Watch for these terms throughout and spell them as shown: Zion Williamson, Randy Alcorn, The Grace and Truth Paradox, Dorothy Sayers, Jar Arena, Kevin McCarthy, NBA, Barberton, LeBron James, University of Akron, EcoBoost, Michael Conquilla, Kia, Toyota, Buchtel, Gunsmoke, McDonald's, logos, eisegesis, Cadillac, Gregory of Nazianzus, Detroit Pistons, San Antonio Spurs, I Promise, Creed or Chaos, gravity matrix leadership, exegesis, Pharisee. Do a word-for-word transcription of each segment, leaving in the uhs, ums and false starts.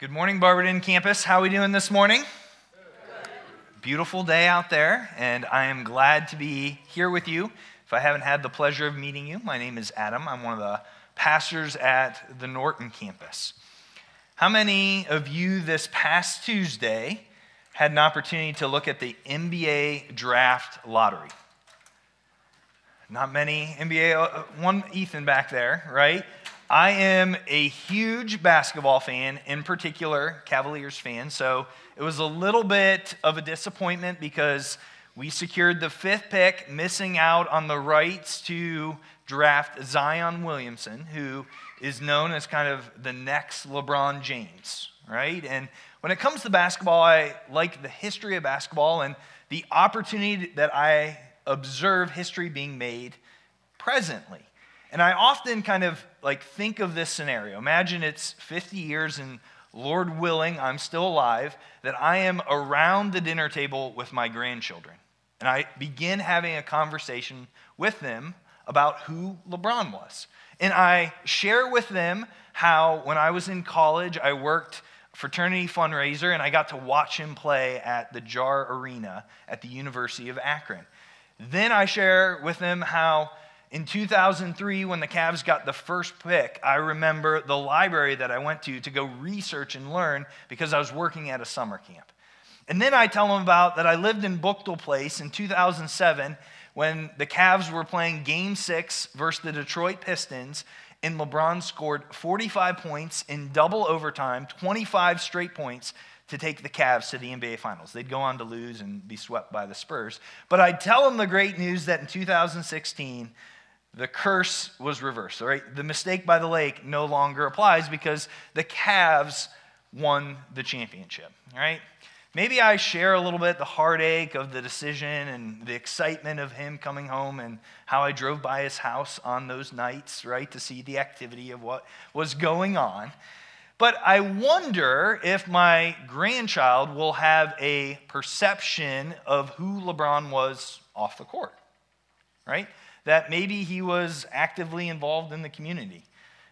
Good morning, Barberton campus. How are we doing this morning? Good. Beautiful day out there, and I am glad to be here with you. If I haven't had the pleasure of meeting you, my name is Adam. I'm one of the pastors at the Norton campus. How many of you this past Tuesday had an opportunity to look at the N B A draft lottery? Not many N B A, one Ethan back there, right? I am a huge basketball fan, in particular Cavaliers fan, so it was a little bit of a disappointment because we secured the fifth pick, missing out on the rights to draft Zion Williamson, who is known as kind of the next LeBron James, right? And when it comes to basketball, I like the history of basketball and the opportunity that I observe history being made presently. And I often kind of like think of this scenario. Imagine it's fifty years and Lord willing, I'm still alive, that I am around the dinner table with my grandchildren. And I begin having a conversation with them about who LeBron was. And I share with them how when I was in college, I worked fraternity fundraiser and I got to watch him play at the Jar Arena at the University of Akron. Then I share with them how in two thousand three, when the Cavs got the first pick, I remember the library that I went to to go research and learn because I was working at a summer camp. And then I tell them about that I lived in Buchtel Place in two thousand seven when the Cavs were playing Game six versus the Detroit Pistons, and LeBron scored forty-five points in double overtime, twenty-five straight points, to take the Cavs to the N B A Finals. They'd go on to lose and be swept by the Spurs. But I'd tell them the great news that in two thousand sixteen, the curse was reversed, right? The mistake by the lake no longer applies because the Cavs won the championship, right? Maybe I share a little bit the heartache of the decision and the excitement of him coming home and how I drove by his house on those nights, right, to see the activity of what was going on. But I wonder if my grandchild will have a perception of who LeBron was off the court, right? That maybe he was actively involved in the community,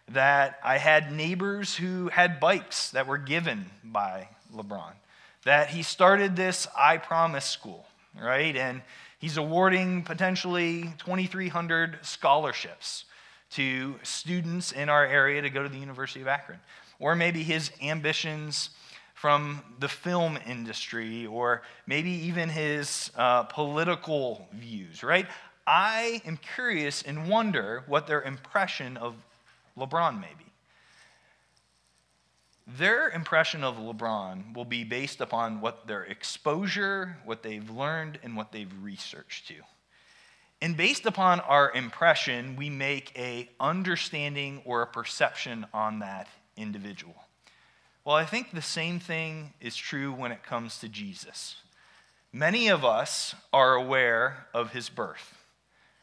that I had neighbors who had bikes that were given by LeBron, that he started this I Promise school, right? And he's awarding potentially twenty-three hundred scholarships to students in our area to go to the University of Akron. Or maybe his ambitions from the film industry, or maybe even his uh, political views, right? I am curious and wonder what their impression of LeBron may be. Their impression of LeBron will be based upon what their exposure, what they've learned, and what they've researched to. And based upon our impression, we make a understanding or a perception on that individual. Well, I think the same thing is true when it comes to Jesus. Many of us are aware of his birth,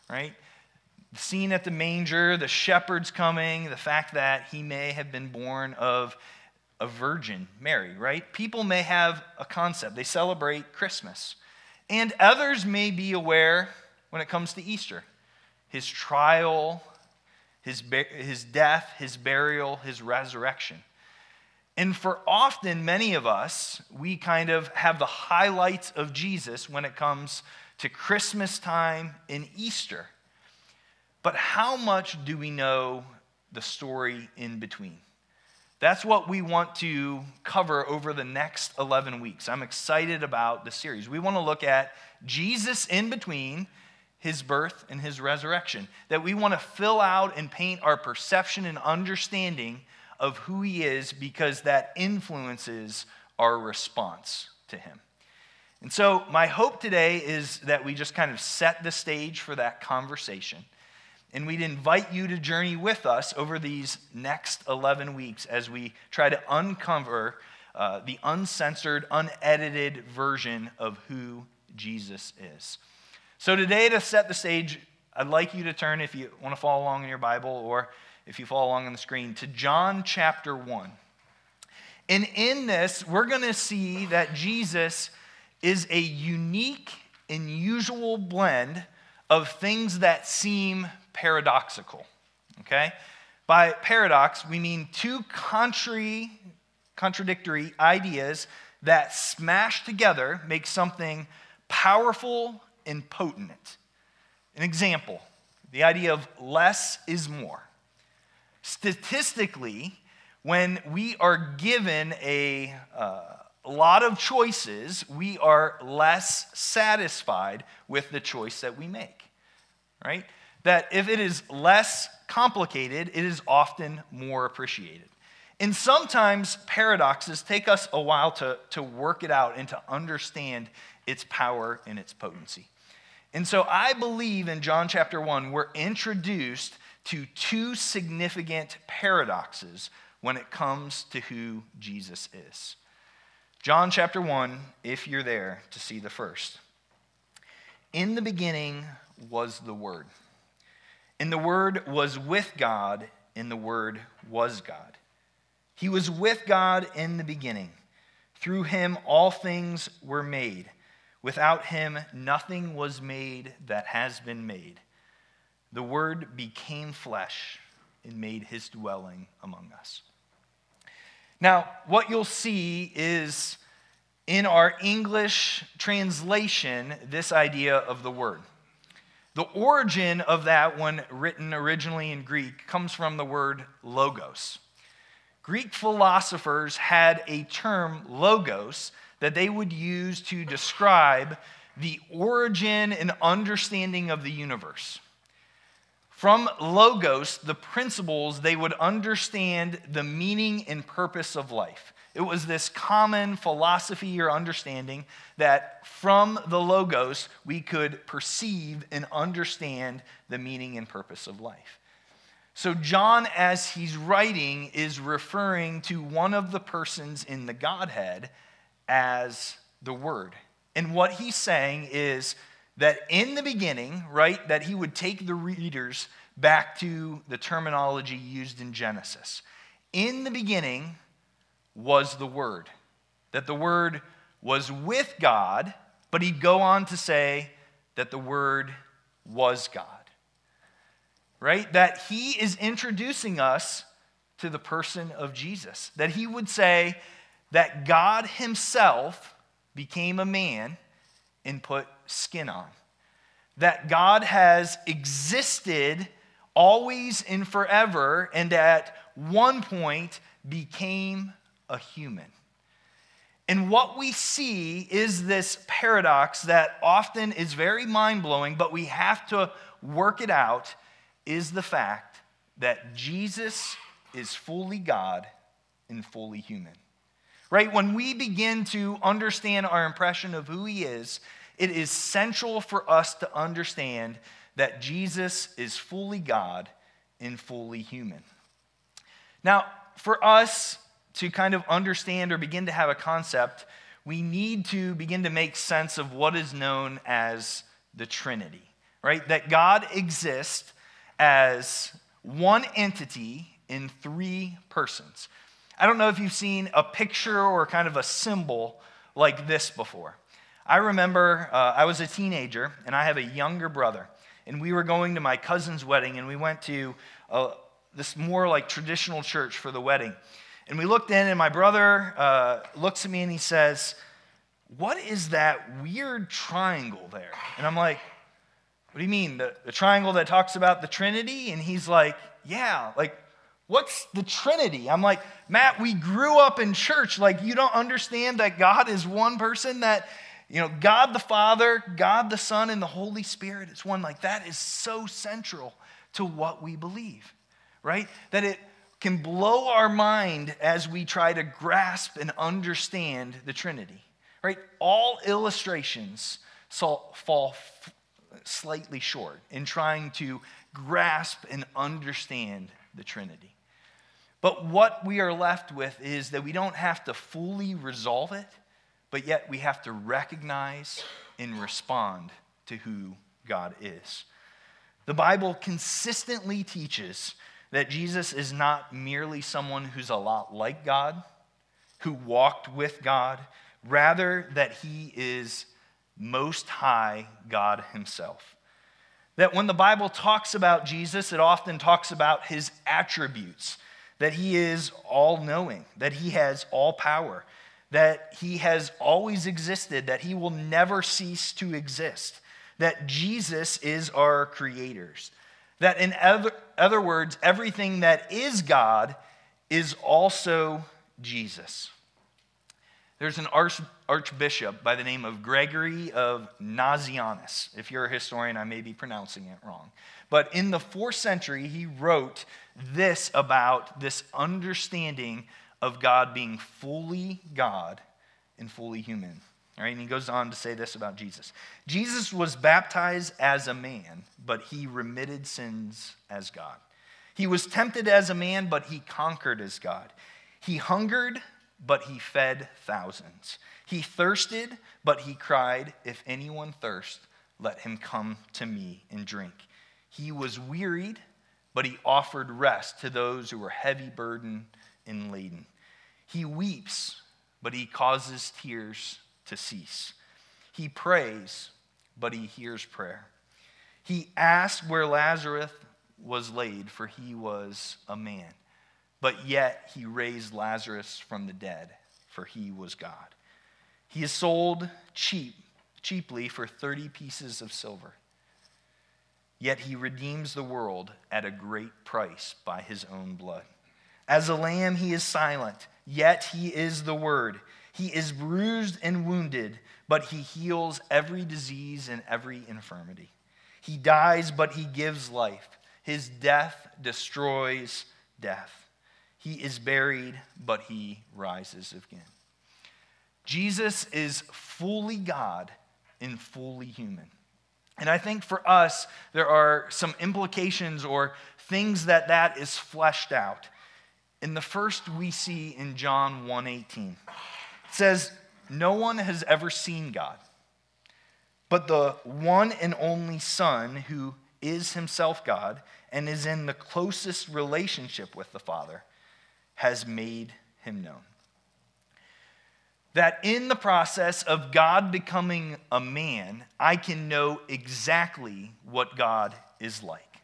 right? The scene at the manger, the shepherds coming, the fact that he may have been born of a virgin, Mary, right? People may have a concept. They celebrate Christmas. And others may be aware when it comes to Easter, his trial, His, his death, his burial, his resurrection. And for often, many of us, we kind of have the highlights of Jesus when it comes to Christmas time and Easter. But how much do we know the story in between? That's what we want to cover over the next eleven weeks. I'm excited about the series. We want to look at Jesus in between his birth and his resurrection, that we want to fill out and paint our perception and understanding of who he is because that influences our response to him. And so my hope today is that we just kind of set the stage for that conversation, and we'd invite you to journey with us over these next eleven weeks as we try to uncover uh, the uncensored, unedited version of who Jesus is. So today, to set the stage, I'd like you to turn, if you want to follow along in your Bible or if you follow along on the screen, to John chapter one. And in this, we're going to see that Jesus is a unique, unusual blend of things that seem paradoxical, okay? By paradox, we mean two contrary contradictory ideas that smashed together make something powerful and potent. An example, the idea of less is more. Statistically, when we are given a uh, lot of choices, we are less satisfied with the choice that we make, right? That if it is less complicated, it is often more appreciated. And sometimes paradoxes take us a while to, to work it out and to understand its power and its potency. And so I believe in John chapter one, we're introduced to two significant paradoxes when it comes to who Jesus is. John chapter one, if you're there, to see the first. In the beginning was the Word, and the Word was with God, and the Word was God. He was with God in the beginning. Through him all things were made. Without him nothing was made that has been made. The Word became flesh and made his dwelling among us. Now, what you'll see is in our English translation, this idea of the Word. The origin of that, when written originally in Greek, comes from the word logos. Greek philosophers had a term, logos, that they would use to describe the origin and understanding of the universe. From logos, the principles, they would understand the meaning and purpose of life. It was this common philosophy or understanding that from the logos, we could perceive and understand the meaning and purpose of life. So John, as he's writing, is referring to one of the persons in the Godhead as the Word. And what he's saying is that in the beginning, right, that he would take the readers back to the terminology used in Genesis. In the beginning was the Word. That the Word was with God, but he'd go on to say that the Word was God. Right? That he is introducing us to the person of Jesus. That he would say that God himself became a man and put skin on. That God has existed always and forever, and at one point became a human. And what we see is this paradox that often is very mind-blowing, but we have to work it out, is the fact that Jesus is fully God and fully human. Right? When we begin to understand our impression of who he is, it is central for us to understand that Jesus is fully God and fully human. Now, for us to kind of understand or begin to have a concept, we need to begin to make sense of what is known as the Trinity, right? That God exists as one entity in three persons. I don't know if you've seen a picture or kind of a symbol like this before. I remember uh, I was a teenager, and I have a younger brother, and we were going to my cousin's wedding, and we went to uh, this more like traditional church for the wedding. And we looked in, and my brother uh, looks at me, and he says, "What is that weird triangle there?" And I'm like, "What do you mean, the, the triangle that talks about the Trinity?" And he's like, "Yeah, like, what's the Trinity?" I'm like, "Matt, we grew up in church. Like, you don't understand that God is one person, that, you know, God the Father, God the Son, and the Holy Spirit is one." Like, that is so central to what we believe, right? That it can blow our mind as we try to grasp and understand the Trinity, right? All illustrations fall slightly short in trying to grasp and understand the Trinity. But what we are left with is that we don't have to fully resolve it, but yet we have to recognize and respond to who God is. The Bible consistently teaches that Jesus is not merely someone who's a lot like God, who walked with God, rather that he is Most High God himself. That when the Bible talks about Jesus, it often talks about his attributes, that he is all-knowing, that he has all power, that he has always existed, that he will never cease to exist, that Jesus is our creator, that in other, other words, everything that is God is also Jesus. There's an arch, archbishop by the name of Gregory of Nazianzus. If you're a historian, I may be pronouncing it wrong. But in the fourth century, he wrote this about this understanding of God being fully God and fully human. All right, and he goes on to say this about Jesus. Jesus was baptized as a man, but he remitted sins as God. He was tempted as a man, but he conquered as God. He hungered, but he fed thousands. He thirsted, but he cried, "If anyone thirst, let him come to me and drink." He was wearied, but he offered rest to those who were heavy burdened and laden. He weeps, but he causes tears to cease. He prays, but he hears prayer. He asked where Lazarus was laid, for he was a man. But yet he raised Lazarus from the dead, for he was God. He is sold cheap, cheaply for thirty pieces of silver. Yet he redeems the world at a great price by his own blood. As a lamb he is silent, yet he is the word. He is bruised and wounded, but he heals every disease and every infirmity. He dies, but he gives life. His death destroys death. He is buried, but he rises again. Jesus is fully God and fully human. And I think for us, there are some implications or things that that is fleshed out. In the first we see in John one eighteen, it says, "No one has ever seen God, but the one and only Son, who is himself God and is in the closest relationship with the Father, has made him known." That in the process of God becoming a man, I can know exactly what God is like.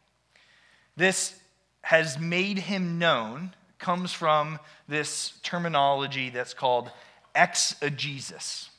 This "has made him known" comes from this terminology that's called exegesis.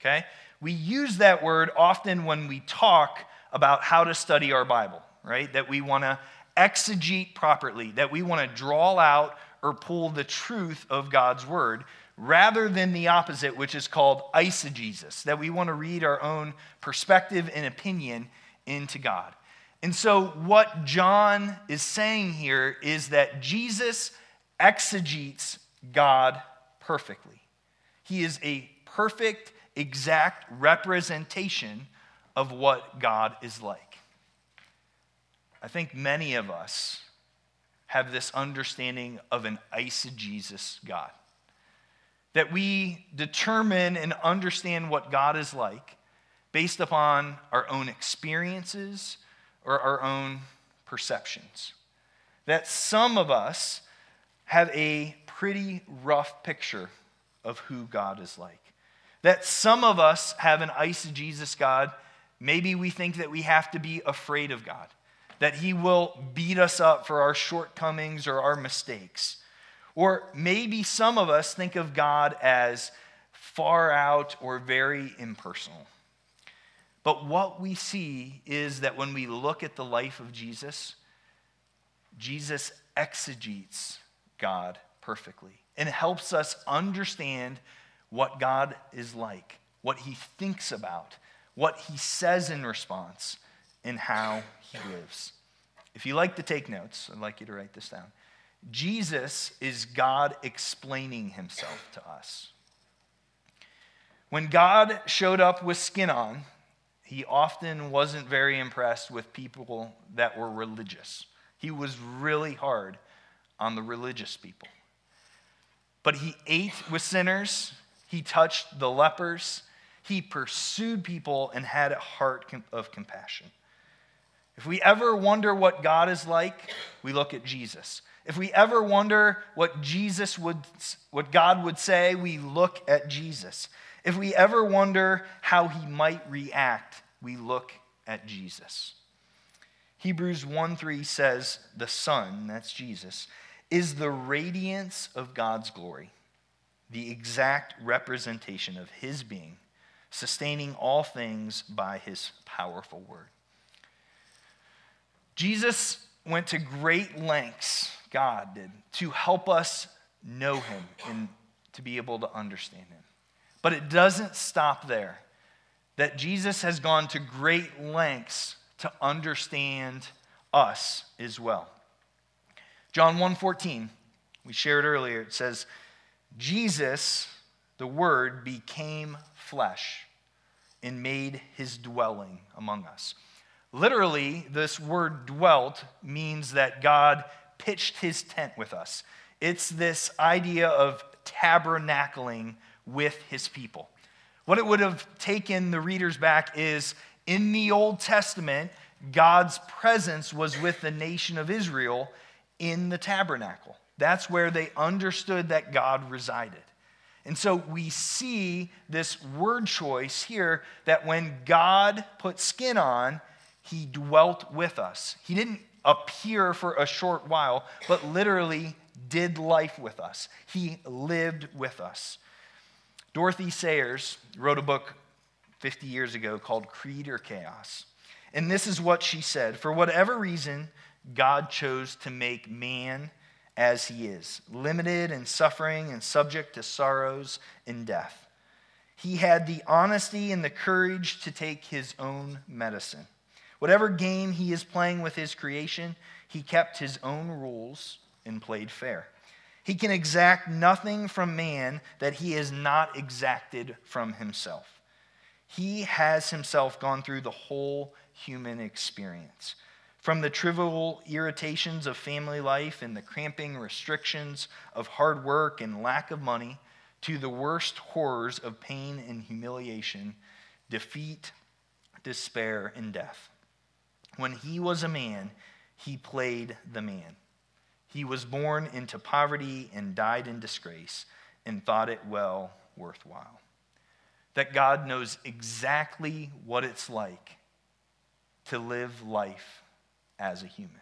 Okay? We use that word often when we talk about how to study our Bible, right? That we want to exegete properly, that we want to draw out or pull the truth of God's word, rather than the opposite, which is called eisegesis, that we want to read our own perspective and opinion into God. And so what John is saying here is that Jesus exegetes God perfectly. He is a perfect, exact representation of what God is like. I think many of us have this understanding of an eisegesis God, that we determine and understand what God is like based upon our own experiences or our own perceptions. That some of us have a pretty rough picture of who God is like. That some of us have an eisegesis God. Maybe we think that we have to be afraid of God, that he will beat us up for our shortcomings or our mistakes. Or maybe some of us think of God as far out or very impersonal. But what we see is that when we look at the life of Jesus, Jesus exegetes God perfectly and helps us understand what God is like, what he thinks about, what he says in response, and how he lives. If you like to take notes, I'd like you to write this down. Jesus is God explaining himself to us. When God showed up with skin on, he often wasn't very impressed with people that were religious. He was really hard on the religious people. But he ate with sinners, he touched the lepers, he pursued people and had a heart of compassion. If we ever wonder what God is like, we look at Jesus. If we ever wonder what Jesus would, what God would say, we look at Jesus. If we ever wonder how he might react, we look at Jesus. Hebrews one three says, "The Son," that's Jesus, is the radiance of God's glory, the exact representation of his being, sustaining all things by his powerful word. Jesus went to great lengths, God did, to help us know him and to be able to understand him. But it doesn't stop there, that Jesus has gone to great lengths to understand us as well. John one fourteen, we shared earlier, it says, Jesus, the Word, became flesh and made his dwelling among us. Literally, this word dwelt means that God pitched his tent with us. It's this idea of tabernacling with his people. What it would have taken the readers back is, in the Old Testament, God's presence was with the nation of Israel in the tabernacle. That's where they understood that God resided. And so we see this word choice here that when God put skin on, he dwelt with us. He didn't appear for a short while, but literally did life with us. He lived with us. Dorothy Sayers wrote a book fifty years ago called Creed or Chaos. And this is what she said: for whatever reason, God chose to make man as he is, limited and suffering and subject to sorrows and death. He had the honesty and the courage to take his own medicine. Whatever game he is playing with his creation, he kept his own rules and played fair. He can exact nothing from man that he has not exacted from himself. He has himself gone through the whole human experience, from the trivial irritations of family life and the cramping restrictions of hard work and lack of money, to the worst horrors of pain and humiliation, defeat, despair, and death. When he was a man, he played the man. He was born into poverty and died in disgrace and thought it well worthwhile. That God knows exactly what it's like to live life as a human.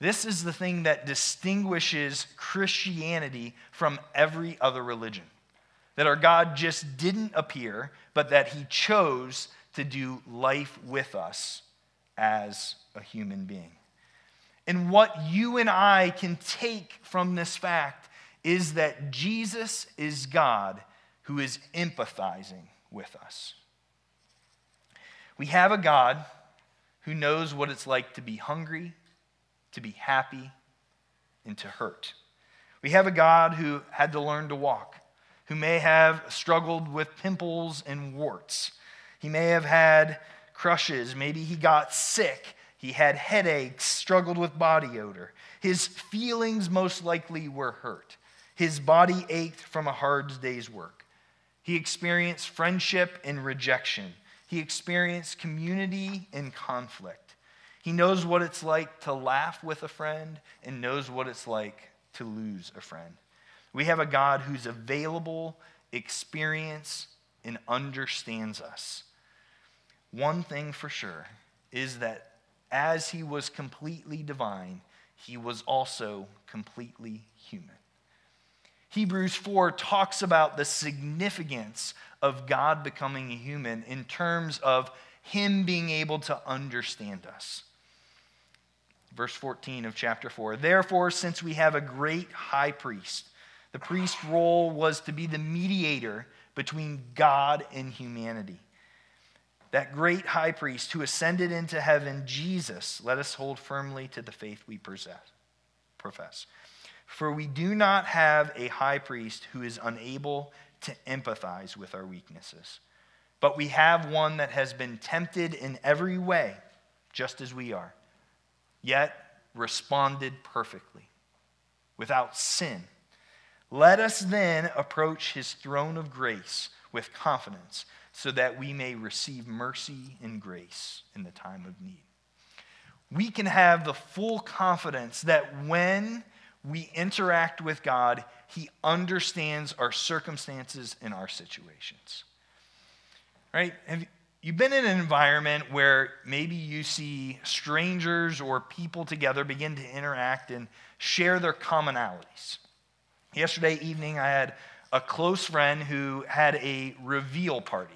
This is the thing that distinguishes Christianity from every other religion. That our God just didn't appear, but that he chose to do life with us as a human being. And what you and I can take from this fact is that Jesus is God who is empathizing with us. We have a God who knows what it's like to be hungry, to be happy, and to hurt. We have a God who had to learn to walk, who may have struggled with pimples and warts. He may have had crushes. Maybe he got sick. He had headaches, struggled with body odor. His feelings most likely were hurt. His body ached from a hard day's work. He experienced friendship and rejection. He experienced community and conflict. He knows what it's like to laugh with a friend and knows what it's like to lose a friend. We have a God who's available, experience, and understands us. One thing for sure is that as he was completely divine, he was also completely human. Hebrews four talks about the significance of God becoming a human in terms of him being able to understand us. Verse fourteen of chapter four, therefore, since we have a great high priest, the priest's role was to be the mediator between God and humanity. That great high priest who ascended into heaven, Jesus, let us hold firmly to the faith we profess. For we do not have a high priest who is unable to empathize with our weaknesses, but we have one that has been tempted in every way, just as we are, yet responded perfectly, without sin. Let us then approach his throne of grace with confidence, so that we may receive mercy and grace in the time of need. We can have the full confidence that when we interact with God, he understands our circumstances and our situations. Right? Have You've been in an environment where maybe you see strangers or people together begin to interact and share their commonalities. Yesterday evening, I had a close friend who had a reveal party.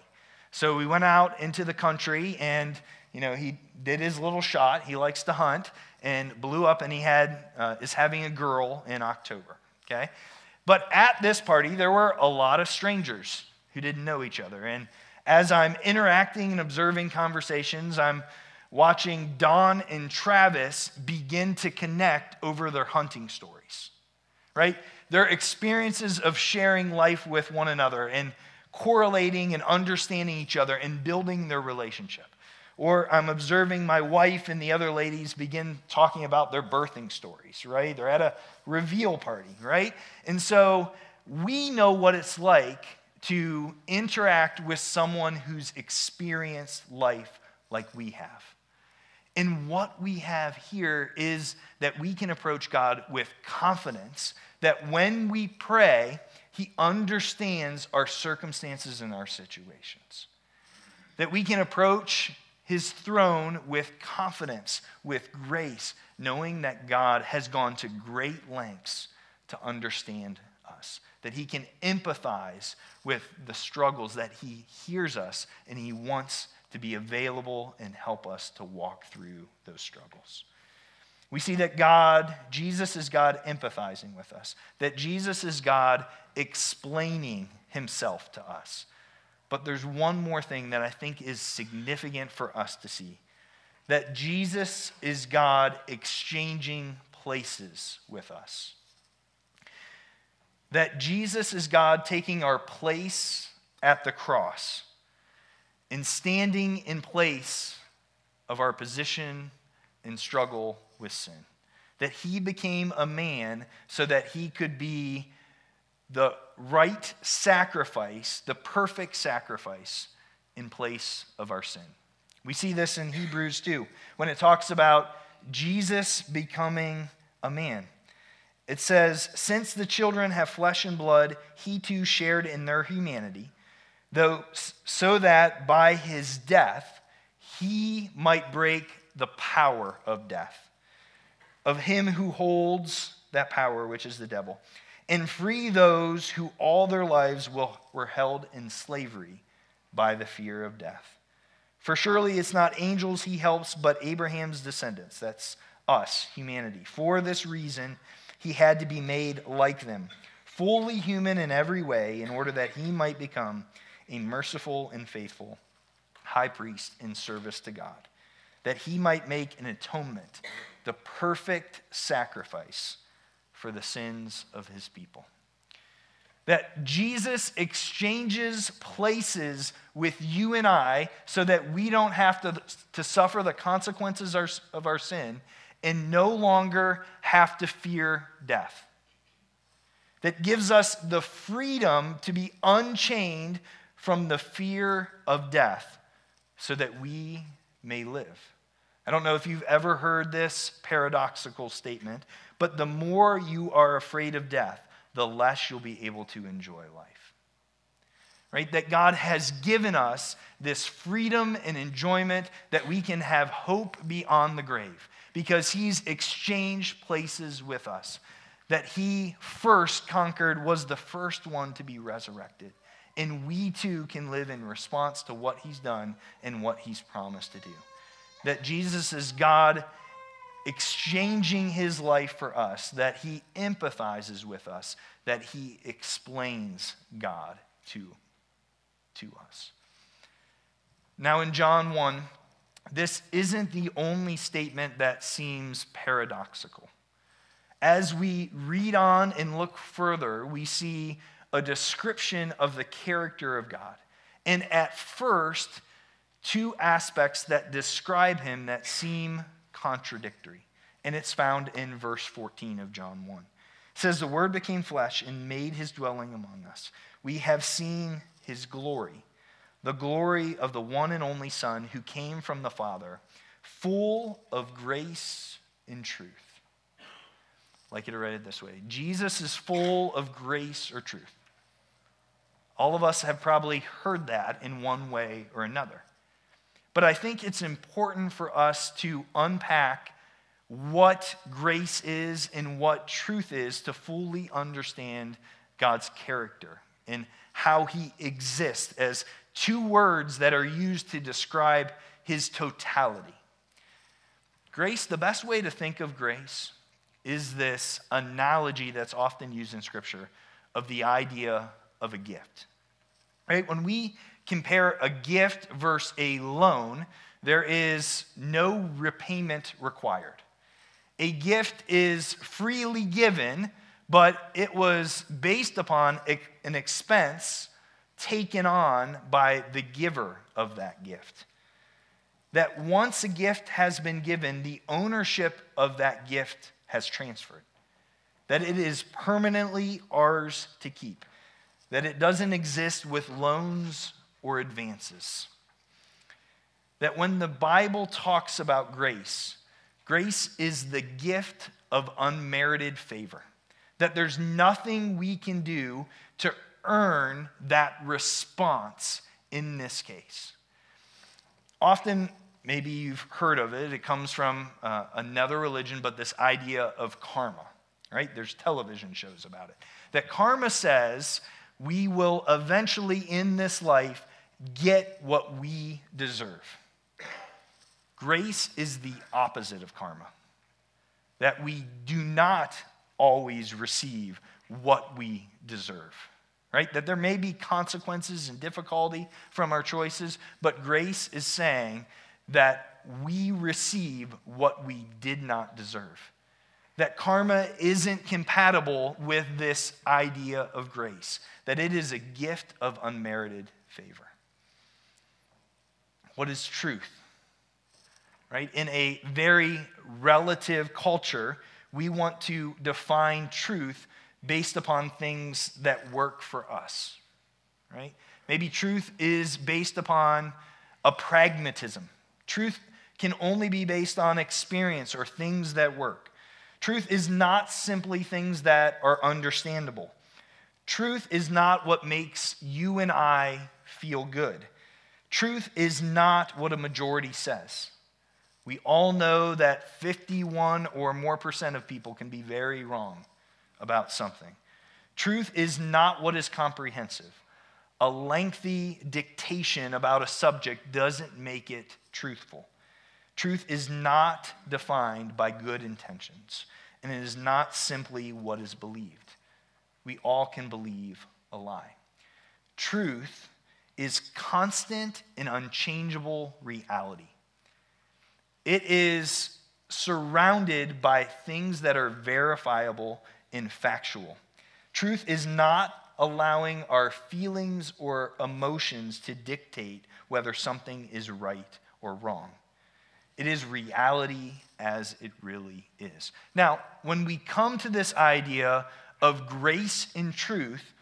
So we went out into the country and, you know, he did his little shot. He likes to hunt and blew up, and he had uh, is having a girl in October, okay? But at this party, there were a lot of strangers who didn't know each other, and as I'm interacting and observing conversations, I'm watching Don and Travis begin to connect over their hunting stories, right? Their experiences of sharing life with one another and correlating and understanding each other and building their relationship. Or I'm observing my wife and the other ladies begin talking about their birthing stories, right? They're at a reveal party, right? And so we know what it's like to interact with someone who's experienced life like we have. And what we have here is that we can approach God with confidence that when we pray, he understands our circumstances and our situations. That we can approach his throne with confidence, with grace, knowing that God has gone to great lengths to understand us, that he can empathize with the struggles, that he hears us, and he wants to be available and help us to walk through those struggles. We see that God, Jesus is God empathizing with us, that Jesus is God explaining himself to us. But there's one more thing that I think is significant for us to see, that Jesus is God exchanging places with us. That Jesus is God taking our place at the cross and standing in place of our position and struggle with sin. That he became a man so that he could be the right sacrifice, the perfect sacrifice in place of our sin. We see this in Hebrews two when it talks about Jesus becoming a man. It says, since the children have flesh and blood, he too shared in their humanity, though so that by his death he might break the power of death, of him who holds that power, which is the devil, and free those who all their lives will, were held in slavery by the fear of death. For surely it's not angels he helps, but Abraham's descendants. That's us, humanity. For this reason, he had to be made like them, fully human in every way, in order that he might become a merciful and faithful high priest in service to God, that he might make an atonement, the perfect sacrifice for the sins of his people. That Jesus exchanges places with you and I so that we don't have to, to suffer the consequences of our sin and no longer have to fear death. That gives us the freedom to be unchained from the fear of death so that we may live. I don't know if you've ever heard this paradoxical statement, but the more you are afraid of death, the less you'll be able to enjoy life. Right? That God has given us this freedom and enjoyment that we can have hope beyond the grave, because he's exchanged places with us, that he first conquered, was the first one to be resurrected. And we too can live in response to what he's done and what he's promised to do. That Jesus is God exchanging his life for us, that he empathizes with us, that he explains God to, to us. Now in John one, this isn't the only statement that seems paradoxical. As we read on and look further, we see a description of the character of God. And at first, two aspects that describe him that seem contradictory. And it's found in verse fourteen of John one. It says, the Word became flesh and made his dwelling among us. We have seen his glory, the glory of the one and only Son who came from the Father, full of grace and truth. Like it or read it this way. Jesus is full of grace or truth. All of us have probably heard that in one way or another. But I think it's important for us to unpack what grace is and what truth is to fully understand God's character and how he exists as two words that are used to describe his totality. Grace, the best way to think of grace is this analogy that's often used in Scripture of the idea of a gift. Right? When we compare a gift versus a loan, there is no repayment required. A gift is freely given, but it was based upon an expense taken on by the giver of that gift. That once a gift has been given, the ownership of that gift has transferred. That it is permanently ours to keep. That it doesn't exist with loans or advances. That when the Bible talks about grace, grace is the gift of unmerited favor. That there's nothing we can do to earn that response in this case. Often, maybe you've heard of it, it comes from uh, another religion, but this idea of karma, right? There's television shows about it. That karma says we will eventually in this life get what we deserve. Grace is the opposite of karma. That we do not always receive what we deserve, right? That there may be consequences and difficulty from our choices, but grace is saying that we receive what we did not deserve. That karma isn't compatible with this idea of grace, that it is a gift of unmerited favor. What is truth? Right? In a very relative culture, we want to define truth based upon things that work for us, right? Maybe truth is based upon a pragmatism. Truth can only be based on experience or things that work. Truth is not simply things that are understandable. Truth is not what makes you and I feel good. Truth is not what a majority says. We all know that fifty-one or more percent of people can be very wrong about something. Truth is not what is comprehensive. A lengthy dictation about a subject doesn't make it truthful. Truth is not defined by good intentions, and it is not simply what is believed. We all can believe a lie. Truth is constant and unchangeable reality. It is surrounded by things that are verifiable and factual. Truth is not allowing our feelings or emotions to dictate whether something is right or wrong. It is reality as it really is. Now, when we come to this idea of grace and truth,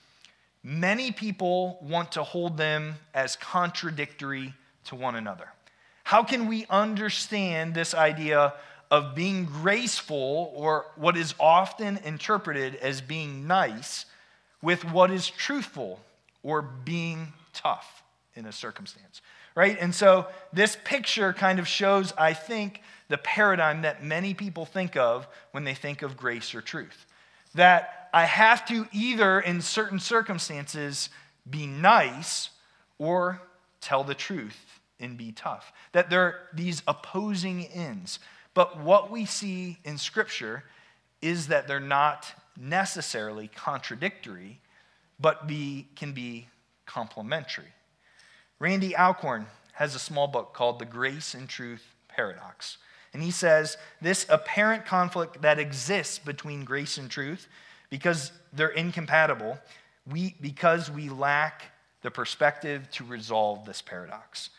many people want to hold them as contradictory to one another. How can we understand this idea of being graceful, or what is often interpreted as being nice, with what is truthful or being tough in a circumstance, right? And so this picture kind of shows, I think, the paradigm that many people think of when they think of grace or truth. That I have to either, in certain circumstances, be nice or tell the truth and be tough. That there are these opposing ends. But what we see in Scripture is that they're not necessarily contradictory, but be, can be complementary. Randy Alcorn has a small book called The Grace and Truth Paradox. And he says, this apparent conflict that exists between grace and truth, because they're incompatible, we, because we lack the perspective to resolve this paradox.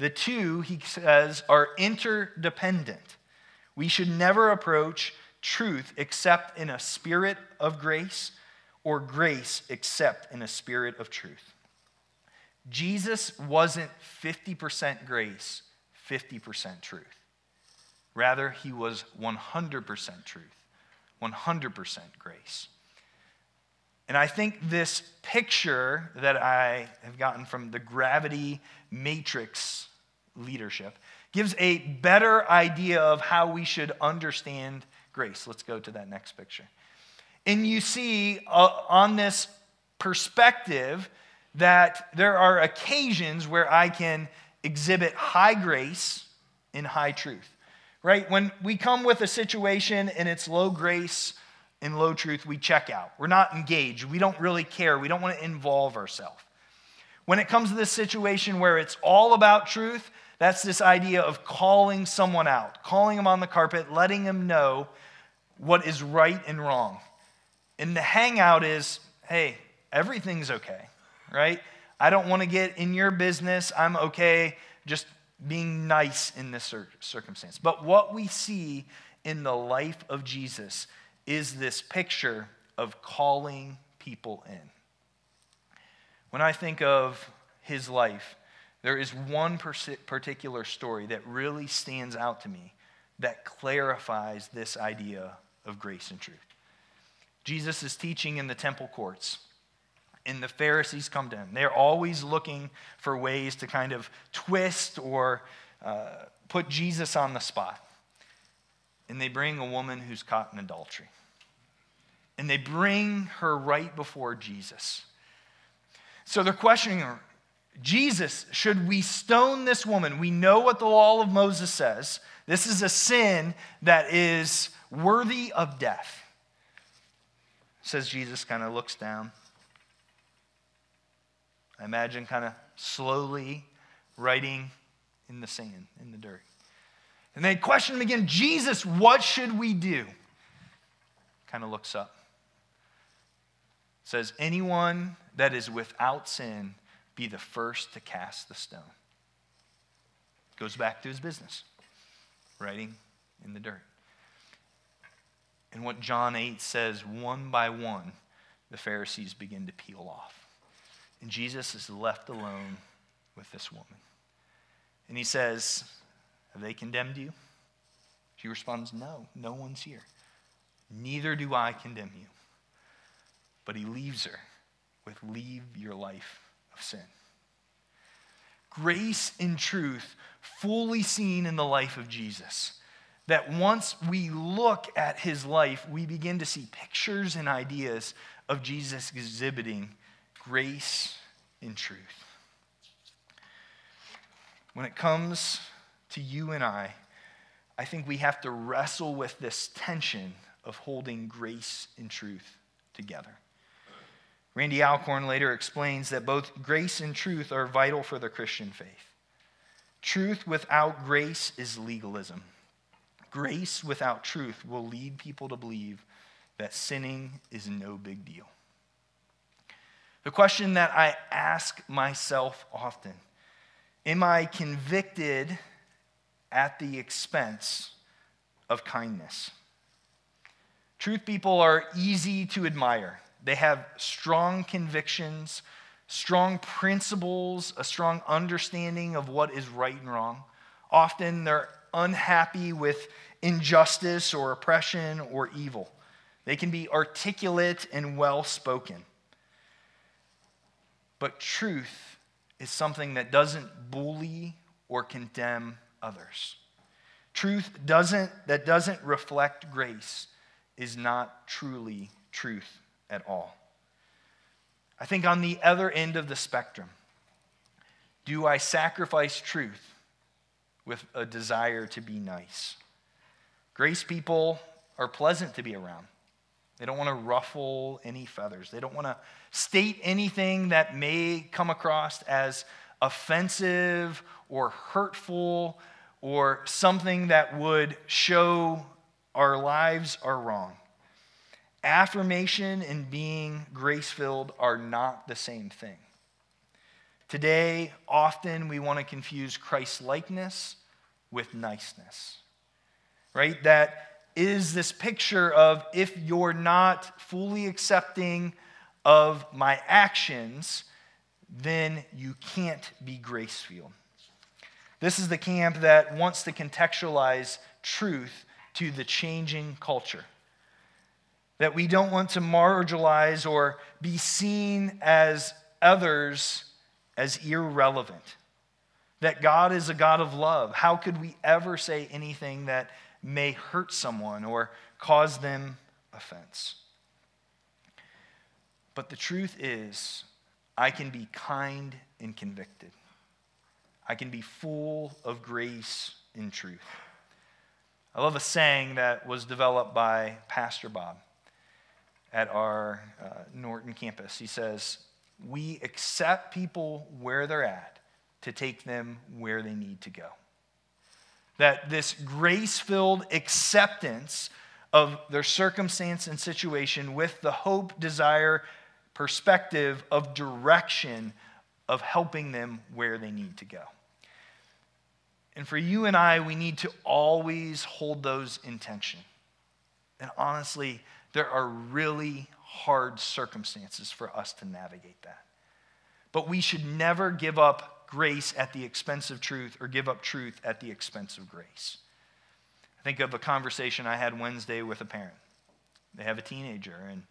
The two, he says, are interdependent. We should never approach truth except in a spirit of grace, or grace except in a spirit of truth. Jesus wasn't fifty percent grace, fifty percent truth. Rather, he was one hundred percent truth, one hundred percent grace. And I think this picture that I have gotten from the gravity matrix leadership, gives a better idea of how we should understand grace. Let's go to that next picture. And you see uh, on this perspective that there are occasions where I can exhibit high grace and high truth, right? When we come with a situation and it's low grace and low truth, we check out. We're not engaged. We don't really care. We don't want to involve ourselves. When it comes to this situation where it's all about truth, that's this idea of calling someone out, calling them on the carpet, letting them know what is right and wrong. And the hangout is, hey, everything's okay, right? I don't want to get in your business. I'm okay just being nice in this cir- circumstance. But what we see in the life of Jesus is this picture of calling people in. When I think of his life, there is one particular story that really stands out to me that clarifies this idea of grace and truth. Jesus is teaching in the temple courts, and the Pharisees come to him. They're always looking for ways to kind of twist or uh, put Jesus on the spot. And they bring a woman who's caught in adultery. And they bring her right before Jesus. So they're questioning her. Jesus, should we stone this woman? We know what the law of Moses says. This is a sin that is worthy of death. Says Jesus, kind of looks down. I imagine kind of slowly writing in the sand, in the dirt. And they question him again, Jesus, what should we do? Kind of looks up. Says, anyone that is without sin, be the first to cast the stone. Goes back to his business, writing in the dirt. And what John eight says, one by one, the Pharisees begin to peel off. And Jesus is left alone with this woman. And he says, have they condemned you? She responds, no, no one's here. Neither do I condemn you. But he leaves her with leave your life of sin. Grace and truth fully seen in the life of Jesus. That once we look at his life, we begin to see pictures and ideas of Jesus exhibiting grace and truth. When it comes to you and I, I think we have to wrestle with this tension of holding grace and truth together. Randy Alcorn later explains that both grace and truth are vital for the Christian faith. Truth without grace is legalism. Grace without truth will lead people to believe that sinning is no big deal. The question that I ask myself often, am I convicted at the expense of kindness? Truth people are easy to admire. They have strong convictions, strong principles, a strong understanding of what is right and wrong. Often they're unhappy with injustice or oppression or evil. They can be articulate and well-spoken. But truth is something that doesn't bully or condemn others. Truth doesn't that doesn't reflect grace is not truly truth at all. I think on the other end of the spectrum, do I sacrifice truth with a desire to be nice? Grace people are pleasant to be around. They don't want to ruffle any feathers. They don't want to state anything that may come across as offensive or hurtful or something that would show our lives are wrong. Affirmation and being grace-filled are not the same thing. Today, often we want to confuse Christ-likeness with niceness, right? That is this picture of if you're not fully accepting of my actions, then you can't be grace-filled. This is the camp that wants to contextualize truth to the changing culture. That we don't want to marginalize or be seen as others as irrelevant. that God is a God of love. How could we ever say anything that may hurt someone or cause them offense? But the truth is, I can be kind and convicted. I can be full of grace and truth. I love a saying that was developed by Pastor Bob at our uh, Norton campus. He says, "We accept people where they're at to take them where they need to go." That this grace-filled acceptance of their circumstance and situation with the hope, desire, perspective of direction of helping them where they need to go. And for you and I, we need to always hold those in tension. And honestly, there are really hard circumstances for us to navigate that. But we should never give up grace at the expense of truth or give up truth at the expense of grace. I think of a conversation I had Wednesday with a parent. They have a teenager, and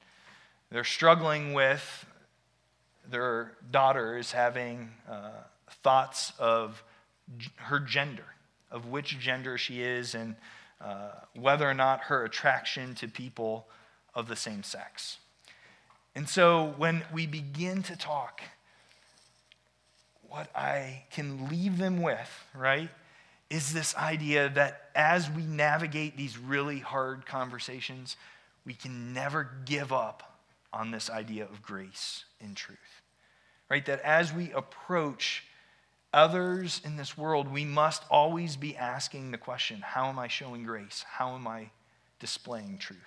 they're struggling with their daughter is having uh, thoughts of her gender, of which gender she is, and uh, whether or not her attraction to people of the same sex. And so when we begin to talk, what I can leave them with, right, is this idea that as we navigate these really hard conversations, we can never give up on this idea of grace and truth, right? That as we approach others in this world, we must always be asking the question, how am I showing grace? How am I displaying truth?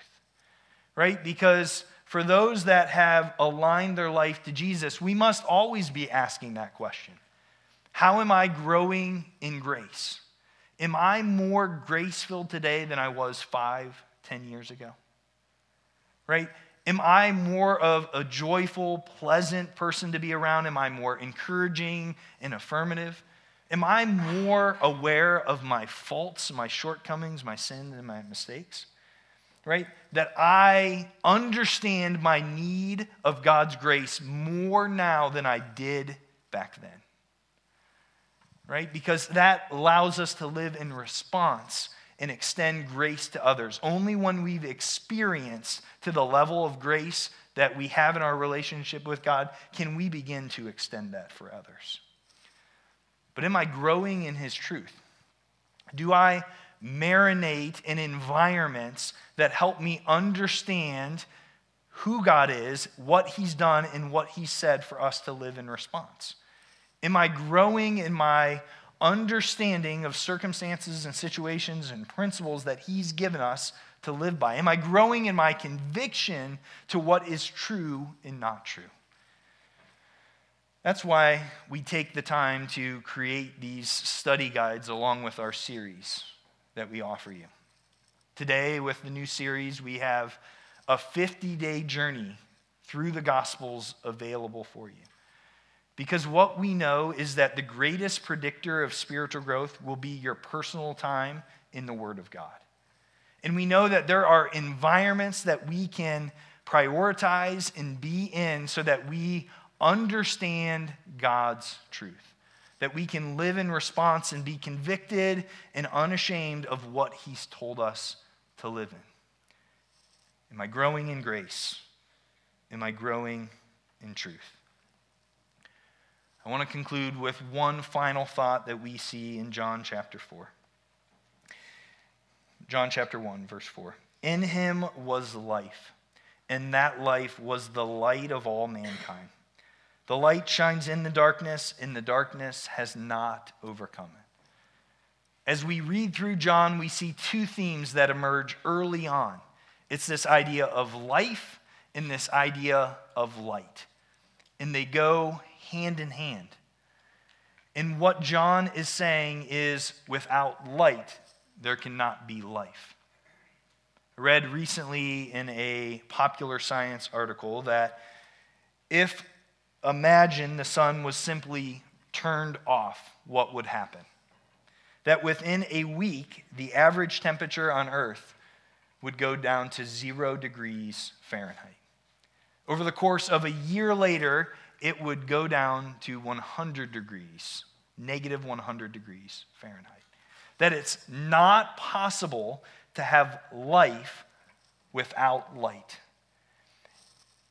Right? Because for those that have aligned their life to Jesus, we must always be asking that question. How am I growing in grace? Am I more grace-filled today than I was five, ten years ago? Right? Am I more of a joyful, pleasant person to be around? Am I more encouraging and affirmative? Am I more aware of my faults, my shortcomings, my sins, and my mistakes? Right? That I understand my need of God's grace more now than I did back then. Right? Because that allows us to live in response and extend grace to others. Only when we've experienced to the level of grace that we have in our relationship with God can we begin to extend that for others. But am I growing in His truth? Do I marinate in environments that help me understand who God is, what He's done, and what He said for us to live in response? Am I growing in my understanding of circumstances and situations and principles that He's given us to live by? Am I growing in my conviction to what is true and not true? That's why we take the time to create these study guides along with our series that we offer you. Today, with the new series, we have a fifty-day journey through the Gospels available for you. Because what we know is that the greatest predictor of spiritual growth will be your personal time in the Word of God. And we know that there are environments that we can prioritize and be in so that we understand God's truth, that we can live in response and be convicted and unashamed of what He's told us to live in. Am I growing in grace? Am I growing in truth? I want to conclude with one final thought that we see in John chapter four. John chapter one, verse four. In Him was life, and that life was the light of all mankind. The light shines in the darkness, and the darkness has not overcome it. As we read through John, we see two themes that emerge early on. It's this idea of life and this idea of light. And they go hand in hand. And what John is saying is, without light, there cannot be life. I read recently in a Popular Science article that if, imagine the sun was simply turned off, what would happen? That within a week, the average temperature on Earth would go down to zero degrees Fahrenheit. Over the course of a year later, it would go down to one hundred degrees negative one hundred degrees Fahrenheit. That it's not possible to have life without light.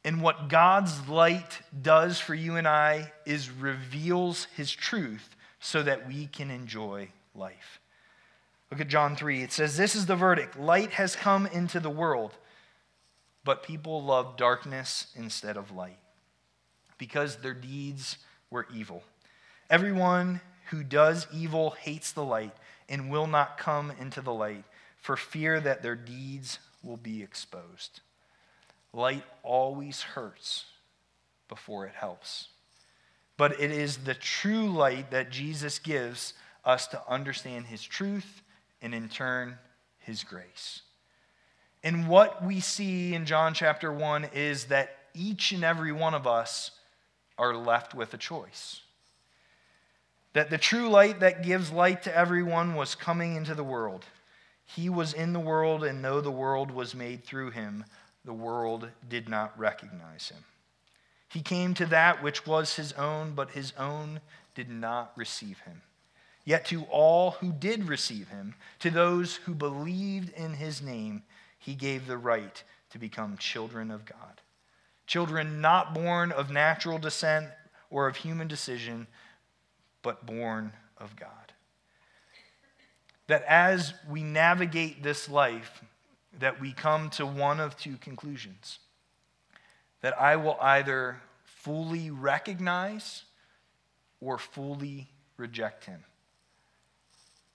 And what God's light does for you and I is reveals his truth so that we can enjoy life. Look at John three. It says, this is the verdict. Light has come into the world, but people love darkness instead of light because their deeds were evil. Everyone who does evil hates the light and will not come into the light for fear that their deeds will be exposed. Light always hurts before it helps. But it is the true light that Jesus gives us to understand his truth and in turn his grace. And what we see in John chapter one is that each and every one of us are left with a choice. That the true light that gives light to everyone was coming into the world. He was in the world, and though the world was made through him, the world did not recognize him. He came to that which was his own, but his own did not receive him. Yet to all who did receive him, to those who believed in his name, he gave the right to become children of God. Children not born of natural descent or of human decision, but born of God. That as we navigate this life, that we come to one of two conclusions. That I will either fully recognize or fully reject him.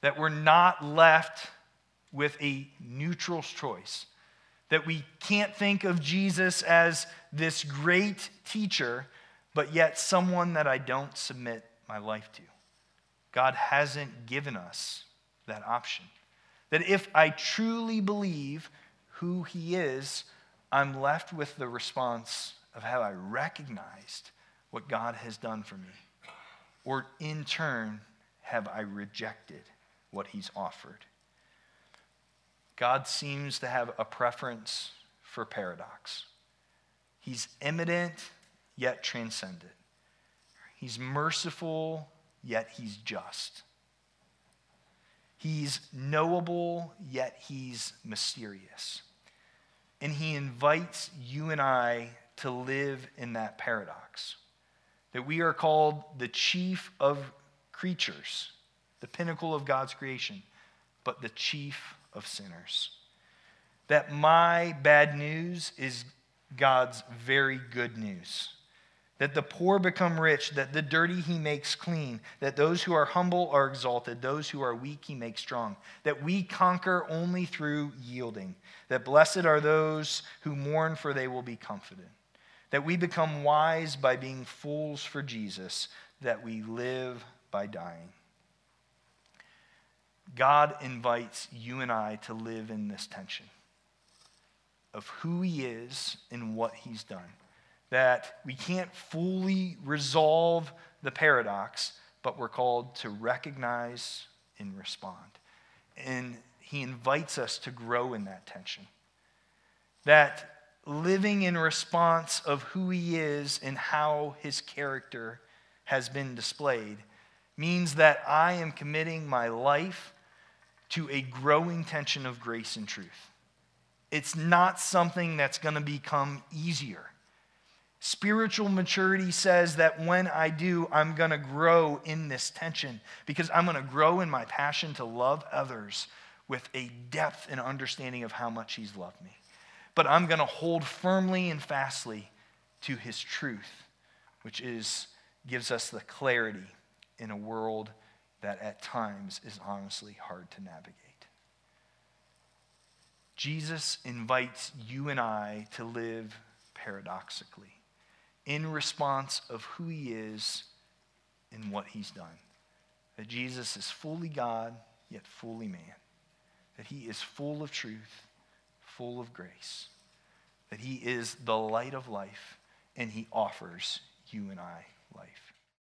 That we're not left with a neutral choice, that we can't think of Jesus as this great teacher, but yet someone that I don't submit my life to. God hasn't given us that option. That if I truly believe who he is, I'm left with the response of how I recognized what God has done for me, or in turn, have I rejected what he's offered. God seems to have a preference for paradox. He's immanent, yet transcendent. He's merciful, yet he's just. He's knowable, yet he's mysterious. And he invites you and I to live in that paradox, that we are called the chief of creatures, the pinnacle of God's creation, but the chief of sinners. That my bad news is God's very good news. That the poor become rich, that the dirty he makes clean, that those who are humble are exalted, those who are weak he makes strong, that we conquer only through yielding, that blessed are those who mourn for they will be comforted, that we become wise by being fools for Jesus, that we live by dying. God invites you and I to live in this tension of who he is and what he's done. That we can't fully resolve the paradox, but we're called to recognize and respond. And he invites us to grow in that tension. That living in response of who he is and how his character has been displayed means that I am committing my life to a growing tension of grace and truth. It's not something that's going to become easier. Spiritual maturity says that when I do, I'm going to grow in this tension because I'm going to grow in my passion to love others with a depth and understanding of how much he's loved me. But I'm going to hold firmly and fastly to his truth, which is gives us the clarity in a world that at times is honestly hard to navigate. Jesus invites you and I to live paradoxically in response of who he is and what he's done. That Jesus is fully God, yet fully man. That he is full of truth, full of grace. That he is the light of life, and he offers you and I life.